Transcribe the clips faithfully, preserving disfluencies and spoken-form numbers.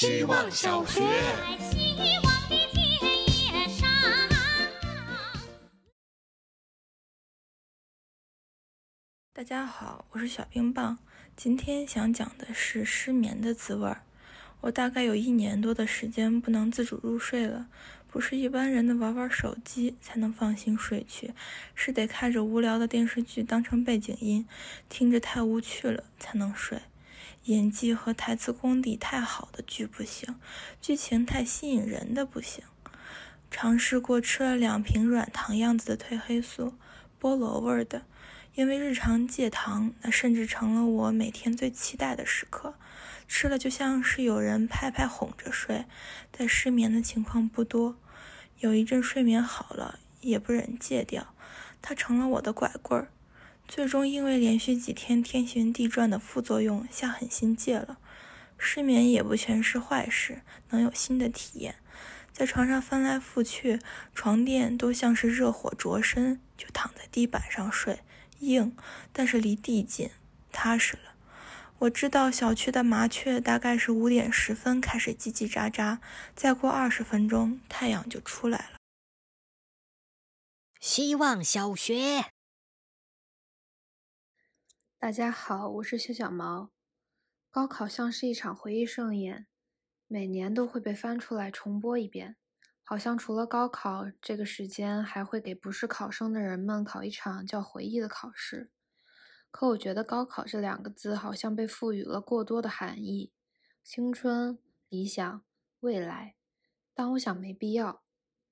希望小学。大家好，我是小冰棒。今天想讲的是失眠的滋味。我大概有一年多的时间不能自主入睡了，不是一般人的玩玩手机才能放心睡去，是得开着无聊的电视剧当成背景音，听着太无趣了才能睡。演技和台词功底太好的剧不行，剧情太吸引人的不行。尝试过吃了两瓶软糖样子的褪黑素，菠萝味的，因为日常戒糖，那甚至成了我每天最期待的时刻。吃了就像是有人拍拍哄着睡，但失眠的情况不多。有一阵睡眠好了，也不忍戒掉，它成了我的拐棍儿。最终因为连续几天天旋地转的副作用，下狠心戒了。失眠也不全是坏事，能有新的体验。在床上翻来覆去，床垫都像是热火灼身，就躺在地板上睡，硬，但是离地近，踏实了。我知道小区的麻雀大概是五点十分开始叽叽喳喳，再过二十分钟太阳就出来了。希望小学。大家好，我是小小毛。高考像是一场回忆盛宴，每年都会被翻出来重播一遍，好像除了高考，这个时间还会给不是考生的人们考一场叫回忆的考试。可我觉得高考这两个字好像被赋予了过多的含义，青春、理想、未来，但我想没必要。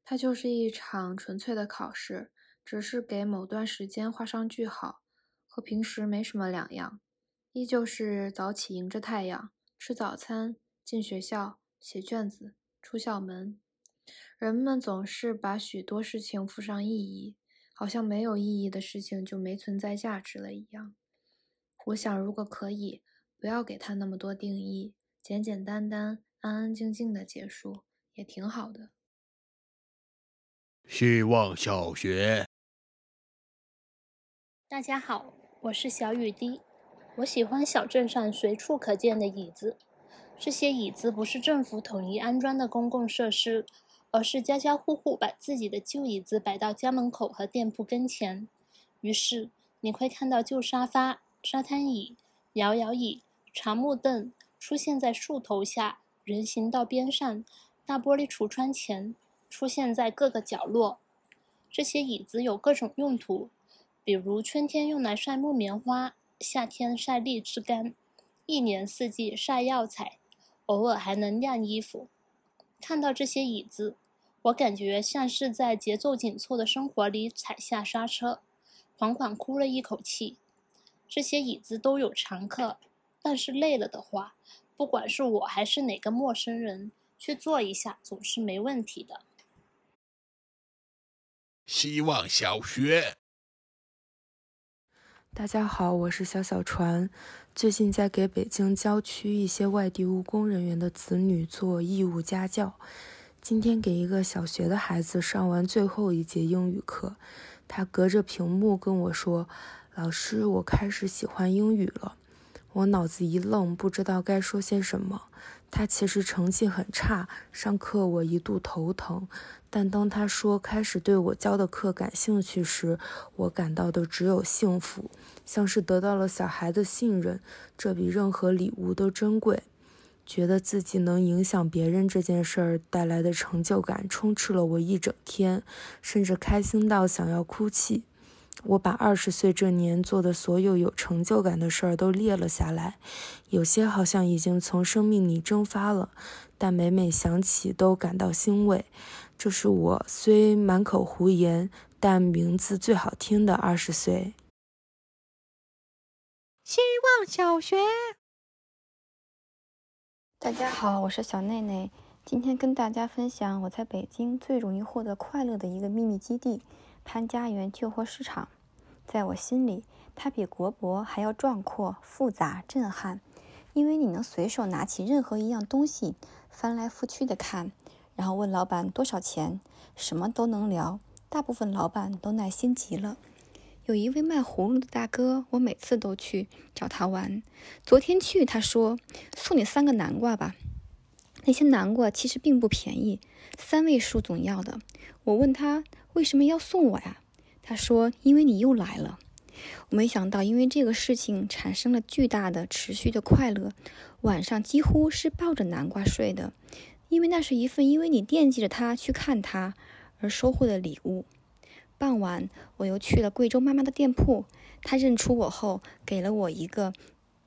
它就是一场纯粹的考试，只是给某段时间画上句号，和平时没什么两样，依旧是早起迎着太阳，吃早餐，进学校，写卷子，出校门。人们总是把许多事情附上意义，好像没有意义的事情就没存在价值了一样。我想如果可以，不要给它那么多定义，简简单单，安安静静的结束，也挺好的。希望小学。大家好，我是小雨滴。我喜欢小镇上随处可见的椅子，这些椅子不是政府统一安装的公共设施，而是家家户户把自己的旧椅子摆到家门口和店铺跟前，于是你会看到旧沙发、沙滩椅、摇摇椅、长木凳出现在树头下、人行道边上、大玻璃橱窗前，出现在各个角落。这些椅子有各种用途，比如春天用来晒木棉花，夏天晒荔枝干，一年四季晒药材，偶尔还能晾衣服。看到这些椅子，我感觉像是在节奏紧凑的生活里踩下刹车，缓缓哭了一口气。这些椅子都有常客，但是累了的话，不管是我还是哪个陌生人，去坐一下总是没问题的。希望小学。大家好，我是小小船。最近在给北京郊区一些外地务工人员的子女做义务家教。今天给一个小学的孩子上完最后一节英语课，他隔着屏幕跟我说：“老师，我开始喜欢英语了。”我脑子一愣，不知道该说些什么。他其实成绩很差，上课我一度头疼，但当他说开始对我教的课感兴趣时，我感到的只有幸福，像是得到了小孩的信任，这比任何礼物都珍贵。觉得自己能影响别人这件事儿带来的成就感充斥了我一整天，甚至开心到想要哭泣。我把二十岁这年做的所有有成就感的事儿都列了下来，有些好像已经从生命里蒸发了，但每每想起都感到欣慰。这是我虽满口胡言，但名字最好听的二十岁。希望小学。大家好，我是小内内。今天跟大家分享我在北京最容易获得快乐的一个秘密基地——潘家园旧货市场。在我心里，它比国博还要壮阔、复杂、震撼，因为你能随手拿起任何一样东西，翻来覆去的看，然后问老板多少钱，什么都能聊。大部分老板都耐心极了。有一位卖葫芦的大哥，我每次都去找他玩。昨天去，他说：“送你三个南瓜吧。”那些南瓜其实并不便宜，三位数总要的。我问他为什么要送我呀？他说因为你又来了。我没想到因为这个事情产生了巨大的持续的快乐，晚上几乎是抱着南瓜睡的，因为那是一份因为你惦记着他去看他而收获的礼物。傍晚我又去了贵州妈妈的店铺，她认出我后给了我一个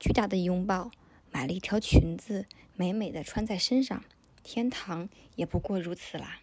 巨大的拥抱，买了一条裙子美美的穿在身上，天堂也不过如此啦。